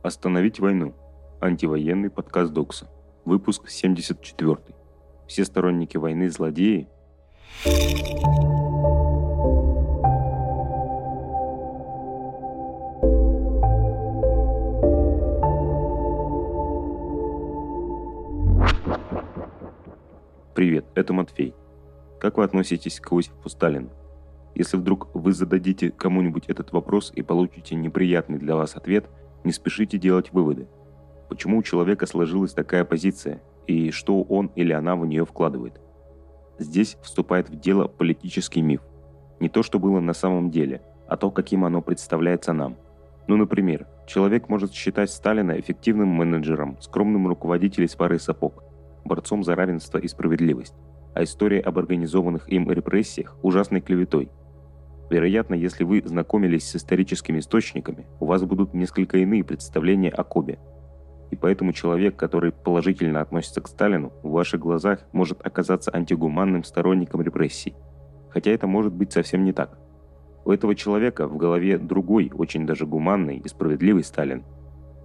Остановить войну. Антивоенный подкаст Докса. Выпуск 74. Все сторонники войны злодеи. Привет, это Матфей. Как вы относитесь к Осипу Сталину? Если вдруг вы зададите кому-нибудь этот вопрос и получите неприятный для вас ответ, не спешите делать выводы. Почему у человека сложилась такая позиция, и что он или она в нее вкладывает? Здесь вступает в дело политический миф. Не то, что было на самом деле, а то, каким оно представляется нам. Ну, например, человек может считать Сталина эффективным менеджером, скромным руководителем с парой сапог, борцом за равенство и справедливость, а история об организованных им репрессиях ужасной клеветой. Вероятно, если вы знакомились с историческими источниками, у вас будут несколько иные представления о Кобе. И поэтому человек, который положительно относится к Сталину, в ваших глазах может оказаться антигуманным сторонником репрессий. Хотя это может быть совсем не так. У этого человека в голове другой, очень даже гуманный и справедливый Сталин.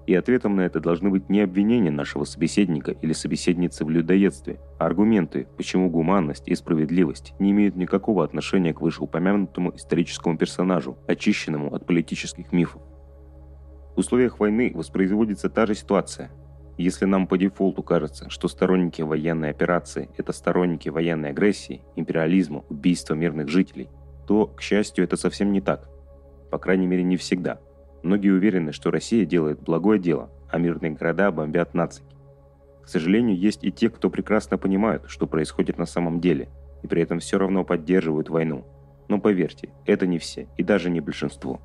И ответом на это должны быть не обвинения нашего собеседника или собеседницы в людоедстве, а аргументы, почему гуманность и справедливость не имеют никакого отношения к вышеупомянутому историческому персонажу, очищенному от политических мифов. В условиях войны воспроизводится та же ситуация. Если нам по дефолту кажется, что сторонники военной операции – это сторонники военной агрессии, империализма, убийства мирных жителей, то, к счастью, это совсем не так. По крайней мере, не всегда. Многие уверены, что Россия делает благое дело, а мирные города бомбят нацики. К сожалению, есть и те, кто прекрасно понимают, что происходит на самом деле, и при этом все равно поддерживают войну. Но поверьте, это не все, и даже не большинство.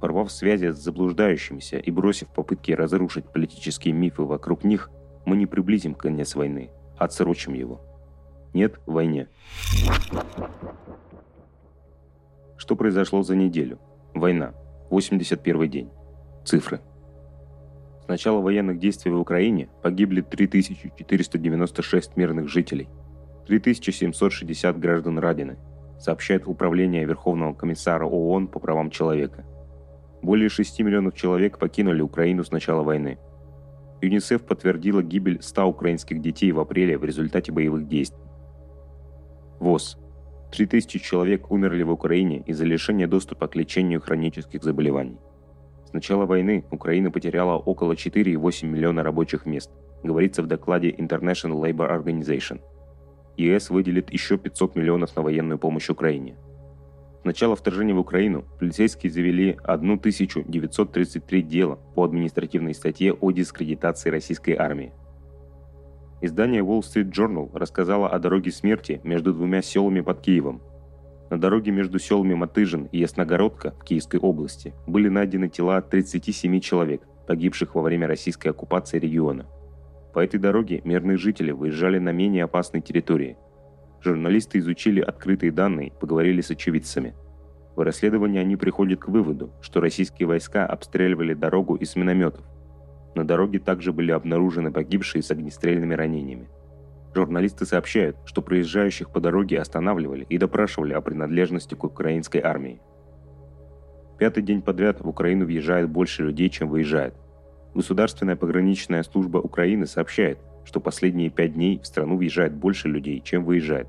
Порвав связи с заблуждающимися и бросив попытки разрушить политические мифы вокруг них, мы не приблизим конец войны, а отсрочим его. Нет войне. Что произошло за неделю? Война. 81-й день. Цифры. С начала военных действий в Украине погибли 3496 мирных жителей, 3760 граждан ранены, сообщает Управление Верховного комиссара ООН по правам человека. Более 6 миллионов человек покинули Украину с начала войны. ЮНИСЕФ подтвердила гибель 100 украинских детей в апреле в результате боевых действий. ВОЗ. 3000 человек умерли в Украине из-за лишения доступа к лечению хронических заболеваний. С начала войны Украина потеряла около 4,8 миллиона рабочих мест, говорится в докладе International Labour Organization. ЕС выделит еще 500 миллионов на военную помощь Украине. С начала вторжения в Украину полицейские завели 1933 дела по административной статье о дискредитации российской армии. Издание Wall Street Journal рассказало о дороге смерти между двумя селами под Киевом. На дороге между селами Матыжин и Ясногородка в Киевской области были найдены тела 37 человек, погибших во время российской оккупации региона. По этой дороге мирные жители выезжали на менее опасные территории. Журналисты изучили открытые данные и поговорили с очевидцами. В расследовании они приходят к выводу, что российские войска обстреливали дорогу из минометов. На дороге также были обнаружены погибшие с огнестрельными ранениями. Журналисты сообщают, что проезжающих по дороге останавливали и допрашивали о принадлежности к украинской армии. Пятый день подряд в Украину въезжает больше людей, чем выезжает. Государственная пограничная служба Украины сообщает, что последние 5 дней в страну въезжает больше людей, чем выезжает.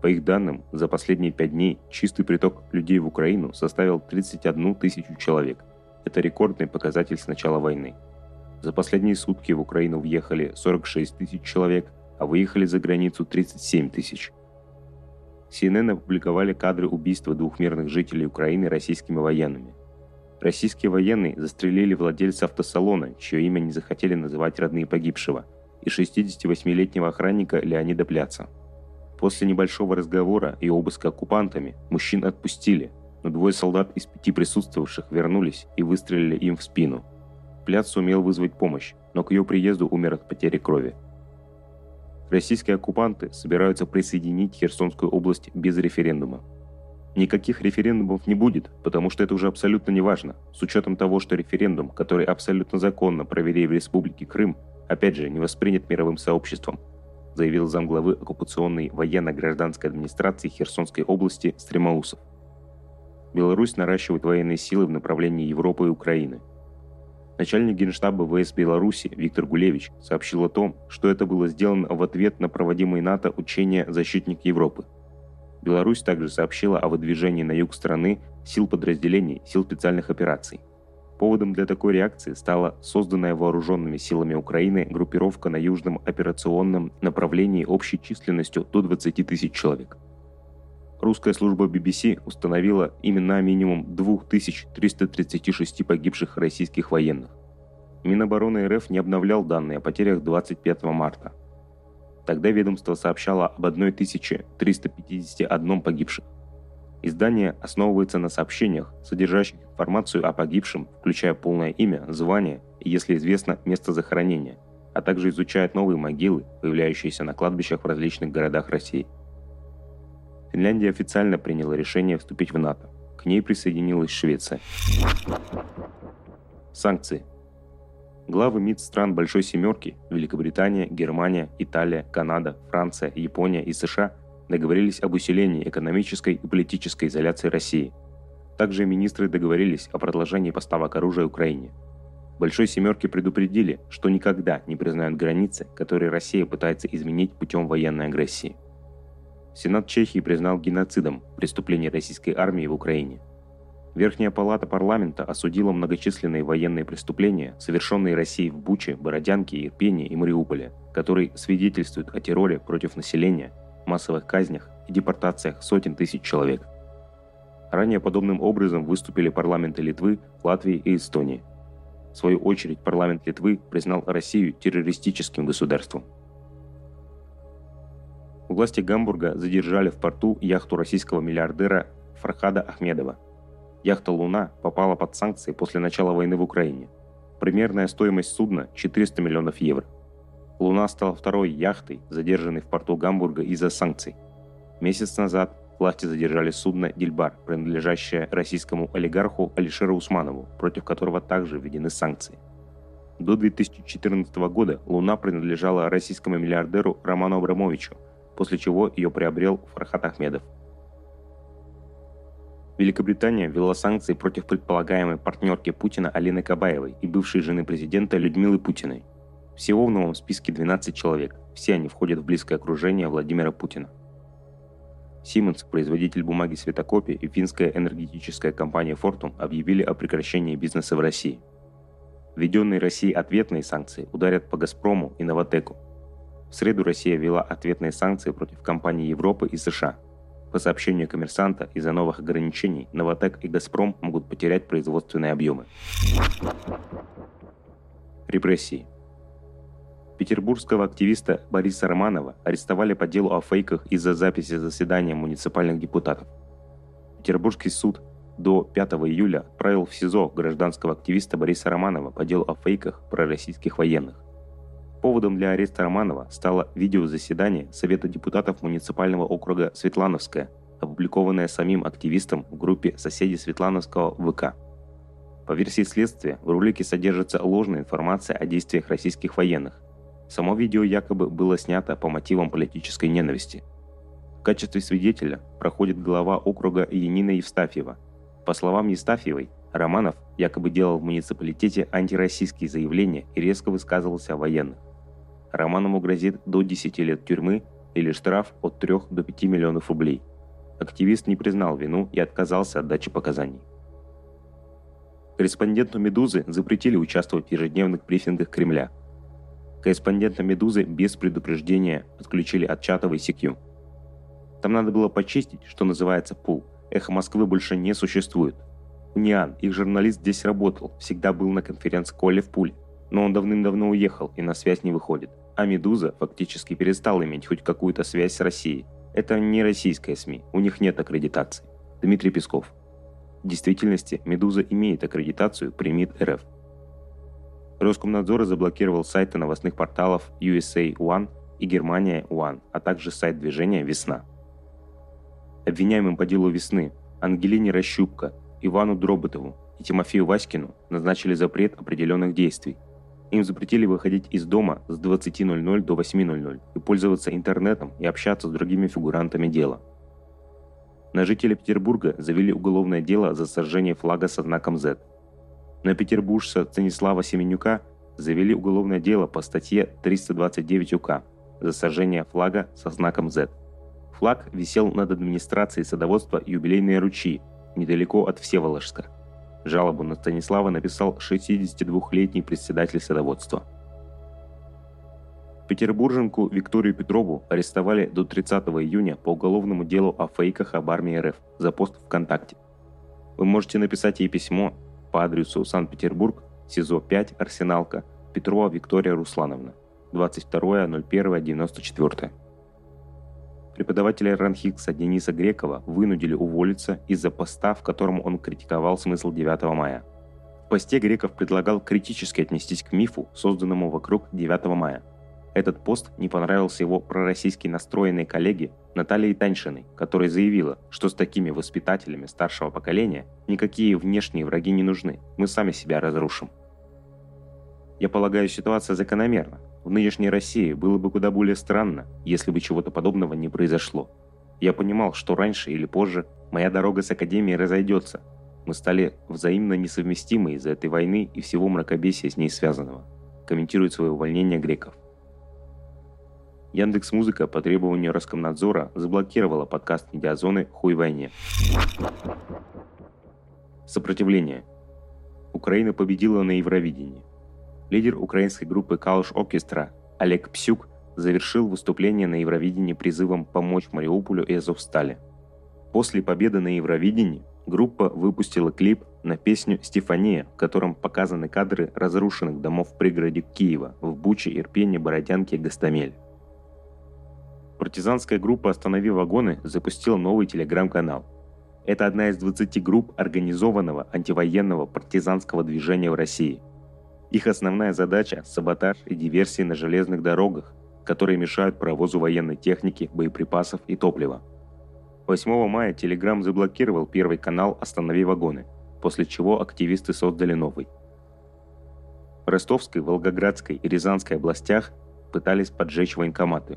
По их данным, за последние 5 дней чистый приток людей в Украину составил 31 тысячу человек. Это рекордный показатель с начала войны. За последние сутки в Украину въехали 46 тысяч человек, а выехали за границу 37 тысяч. CNN опубликовали кадры убийства 2 мирных жителей Украины российскими военными. Российские военные застрелили владельца автосалона, чье имя не захотели называть родные погибшего, и 68-летнего охранника Леонида Пляца. После небольшого разговора и обыска оккупантами мужчин отпустили, но 2 солдат из 5 присутствовавших вернулись и выстрелили им в спину. Пляц сумел вызвать помощь, но к ее приезду умер от потери крови. Российские оккупанты собираются присоединить Херсонскую область без референдума. Никаких референдумов не будет, потому что это уже абсолютно не важно, с учетом того, что референдум, который абсолютно законно провели в Республике Крым, опять же не воспринят мировым сообществом, заявил замглавы оккупационной военно-гражданской администрации Херсонской области Стремоусов. Беларусь наращивает военные силы в направлении Европы и Украины. Начальник Генштаба ВС Беларуси Виктор Гулевич сообщил о том, что это было сделано в ответ на проводимые НАТО учения «Защитник Европы». Беларусь также сообщила о выдвижении на юг страны сил подразделений сил специальных операций. Поводом для такой реакции стала созданная вооруженными силами Украины группировка на южном операционном направлении общей численностью до 20 тысяч человек. Русская служба BBC установила имена минимум 2336 погибших российских военных. Минобороны РФ не обновлял данные о потерях 25 марта. Тогда ведомство сообщало об 1351 погибших. Издание основывается на сообщениях, содержащих информацию о погибшем, включая полное имя, звание и, если известно, место захоронения, а также изучает новые могилы, появляющиеся на кладбищах в различных городах России. Финляндия официально приняла решение вступить в НАТО. К ней присоединилась Швеция. Санкции. Главы МИД стран Большой Семерки – Великобритания, Германия, Италия, Канада, Франция, Япония и США – договорились об усилении экономической и политической изоляции России. Также министры договорились о продолжении поставок оружия Украине. Большой Семерки предупредили, что никогда не признают границы, которые Россия пытается изменить путем военной агрессии. Сенат Чехии признал геноцидом преступление российской армии в Украине. Верхняя палата парламента осудила многочисленные военные преступления, совершенные Россией в Буче, Бородянке, Ирпене и Мариуполе, которые свидетельствуют о терроре против населения, массовых казнях и депортациях сотен тысяч человек. Ранее подобным образом выступили парламенты Литвы, Латвии и Эстонии. В свою очередь, парламент Литвы признал Россию террористическим государством. Власти Гамбурга задержали в порту яхту российского миллиардера Фархада Ахмедова. Яхта «Луна» попала под санкции после начала войны в Украине. Примерная стоимость судна – 400 миллионов евро. «Луна» стала второй яхтой, задержанной в порту Гамбурга из-за санкций. Месяц назад власти задержали судно «Дильбар», принадлежащее российскому олигарху Алишеру Усманову, против которого также введены санкции. До 2014 года «Луна» принадлежала российскому миллиардеру Роману Абрамовичу, после чего ее приобрел Фархад Ахмедов. Великобритания ввела санкции против предполагаемой партнерки Путина Алины Кабаевой и бывшей жены президента Людмилы Путиной. Всего в новом списке 12 человек, все они входят в близкое окружение Владимира Путина. Siemens, производитель бумаги светокопий, и финская энергетическая компания Fortum объявили о прекращении бизнеса в России. Введенные Россией ответные санкции ударят по «Газпрому» и «Новатэку». В среду Россия ввела ответные санкции против компаний Европы и США. По сообщению «Коммерсанта», из-за новых ограничений «Новатэк» и «Газпром» могут потерять производственные объемы. Репрессии. Петербургского активиста Бориса Романова арестовали по делу о фейках из-за записи заседания муниципальных депутатов. Петербургский суд до 5 июля отправил в СИЗО гражданского активиста Бориса Романова по делу о фейках про российских военных. Поводом для ареста Романова стало видеозаседание Совета депутатов муниципального округа Светлановское, опубликованное самим активистом в группе «Соседи Светлановского ВК». По версии следствия, в ролике содержится ложная информация о действиях российских военных. Само видео якобы было снято по мотивам политической ненависти. В качестве свидетеля проходит глава округа Янина Евстафьева. По словам Евстафьевой, Романов якобы делал в муниципалитете антироссийские заявления и резко высказывался о военных. Романову грозит до 10 лет тюрьмы или штраф от 3 до 5 миллионов рублей. Активист не признал вину и отказался от дачи показаний. Корреспонденту «Медузы» запретили участвовать в ежедневных брифингах Кремля. Корреспондента «Медузы» без предупреждения отключили от чата в ICQ. Там надо было почистить, что называется, пул. «Эхо Москвы» больше не существует. Униан, их журналист, здесь работал, всегда был на конференц-коле в Пуле. Но он давным-давно уехал и на связь не выходит. А «Медуза» фактически перестала иметь хоть какую-то связь с Россией. Это не российская СМИ, у них нет аккредитации. Дмитрий Песков. В действительности «Медуза» имеет аккредитацию при МИД РФ. Роскомнадзор заблокировал сайты новостных порталов USA One и Германия One, а также сайт движения «Весна». Обвиняемым по делу «Весны» Ангелине Рощупко, Ивану Дроботову и Тимофею Васькину назначили запрет определенных действий. Им запретили выходить из дома с 20:00 до 8:00 и пользоваться интернетом и общаться с другими фигурантами дела. На жителя Петербурга завели уголовное дело за сожжение флага со знаком Z. На петербуржца Станислава Семенюка завели уголовное дело по статье 329 УК за сожжение флага со знаком Z. Флаг висел над администрацией садоводства «Юбилейные ручьи» недалеко от Всеволожска. Жалобу на Станислава написал 62-летний председатель садоводства. Петербурженку Викторию Петрову арестовали до 30 июня по уголовному делу о фейках об армии РФ за пост ВКонтакте. Вы можете написать ей письмо по адресу Санкт-Петербург, СИЗО 5, Арсеналка, Петрова Виктория Руслановна, 22.01.94. Преподавателя РАНХИКСа Дениса Грекова вынудили уволиться из-за поста, в котором он критиковал смысл 9 мая. В посте Греков предлагал критически отнестись к мифу, созданному вокруг 9 мая. Этот пост не понравился его пророссийски настроенной коллеге Наталье Таньшиной, которая заявила, что с такими воспитателями старшего поколения никакие внешние враги не нужны, мы сами себя разрушим. Я полагаю, ситуация закономерна. В нынешней России было бы куда более странно, если бы чего-то подобного не произошло. Я понимал, что раньше или позже моя дорога с Академией разойдется. Мы стали взаимно несовместимы из-за этой войны и всего мракобесия с ней связанного, комментирует свое увольнение Греков. Яндекс.Музыка по требованию Роскомнадзора заблокировала подкаст медиазоны «Хуй войне». Сопротивление. Украина победила на Евровидении. Лидер украинской группы «Калуш Оркестра» Олег Псюк завершил выступление на Евровидении призывом помочь Мариуполю и Азовстали. После победы на Евровидении группа выпустила клип на песню «Стефания», в котором показаны кадры разрушенных домов в пригороде Киева, в Буче, Ирпене, Бородянке и Гостомеле. Партизанская группа «Останови вагоны» запустила новый телеграм-канал. Это одна из 20 групп организованного антивоенного партизанского движения в России. Их основная задача – саботаж и диверсии на железных дорогах, которые мешают провозу военной техники, боеприпасов и топлива. 8 мая Телеграм заблокировал первый канал «Останови вагоны», после чего активисты создали новый. В Ростовской, Волгоградской и Рязанской областях пытались поджечь военкоматы.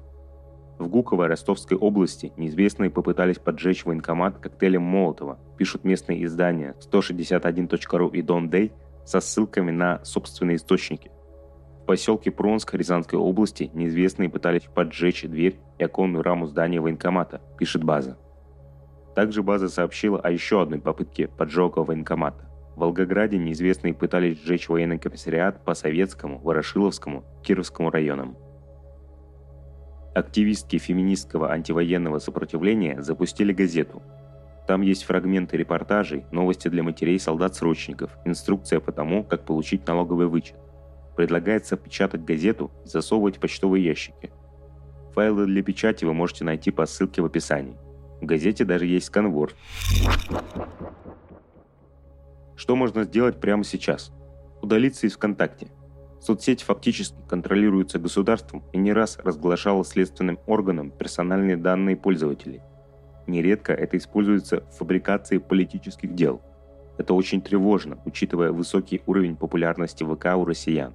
В Гуково Ростовской области неизвестные попытались поджечь военкомат коктейлем Молотова, пишут местные издания 161.ru и Дон Дэй со ссылками на собственные источники. В поселке Пронск Рязанской области неизвестные пытались поджечь дверь и оконную раму здания военкомата, пишет база. Также база сообщила о еще одной попытке поджога военкомата. В Волгограде неизвестные пытались сжечь военный комиссариат по Советскому, Ворошиловскому, Кировскому районам. Активистки феминистского антивоенного сопротивления запустили газету. Там есть фрагменты репортажей, новости для матерей солдат-срочников, инструкция по тому, как получить налоговый вычет. Предлагается печатать газету и засовывать в почтовые ящики. Файлы для печати вы можете найти по ссылке в описании. В газете даже есть сканворд. Что можно сделать прямо сейчас? Удалиться из ВКонтакте. Соцсеть фактически контролируется государством и не раз разглашала следственным органам персональные данные пользователей. Нередко это используется в фабрикации политических дел. Это очень тревожно, учитывая высокий уровень популярности ВК у россиян.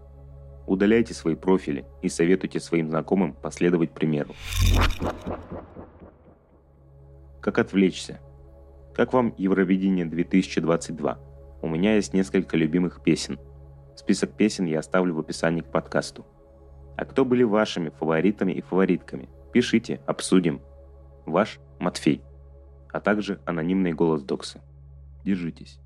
Удаляйте свои профили и советуйте своим знакомым последовать примеру. Как отвлечься? Как вам Евровидение-2022? У меня есть несколько любимых песен. Список песен я оставлю в описании к подкасту. А кто были вашими фаворитами и фаворитками? Пишите, обсудим. Ваш Матфей, а также анонимный голос Докса. Держитесь.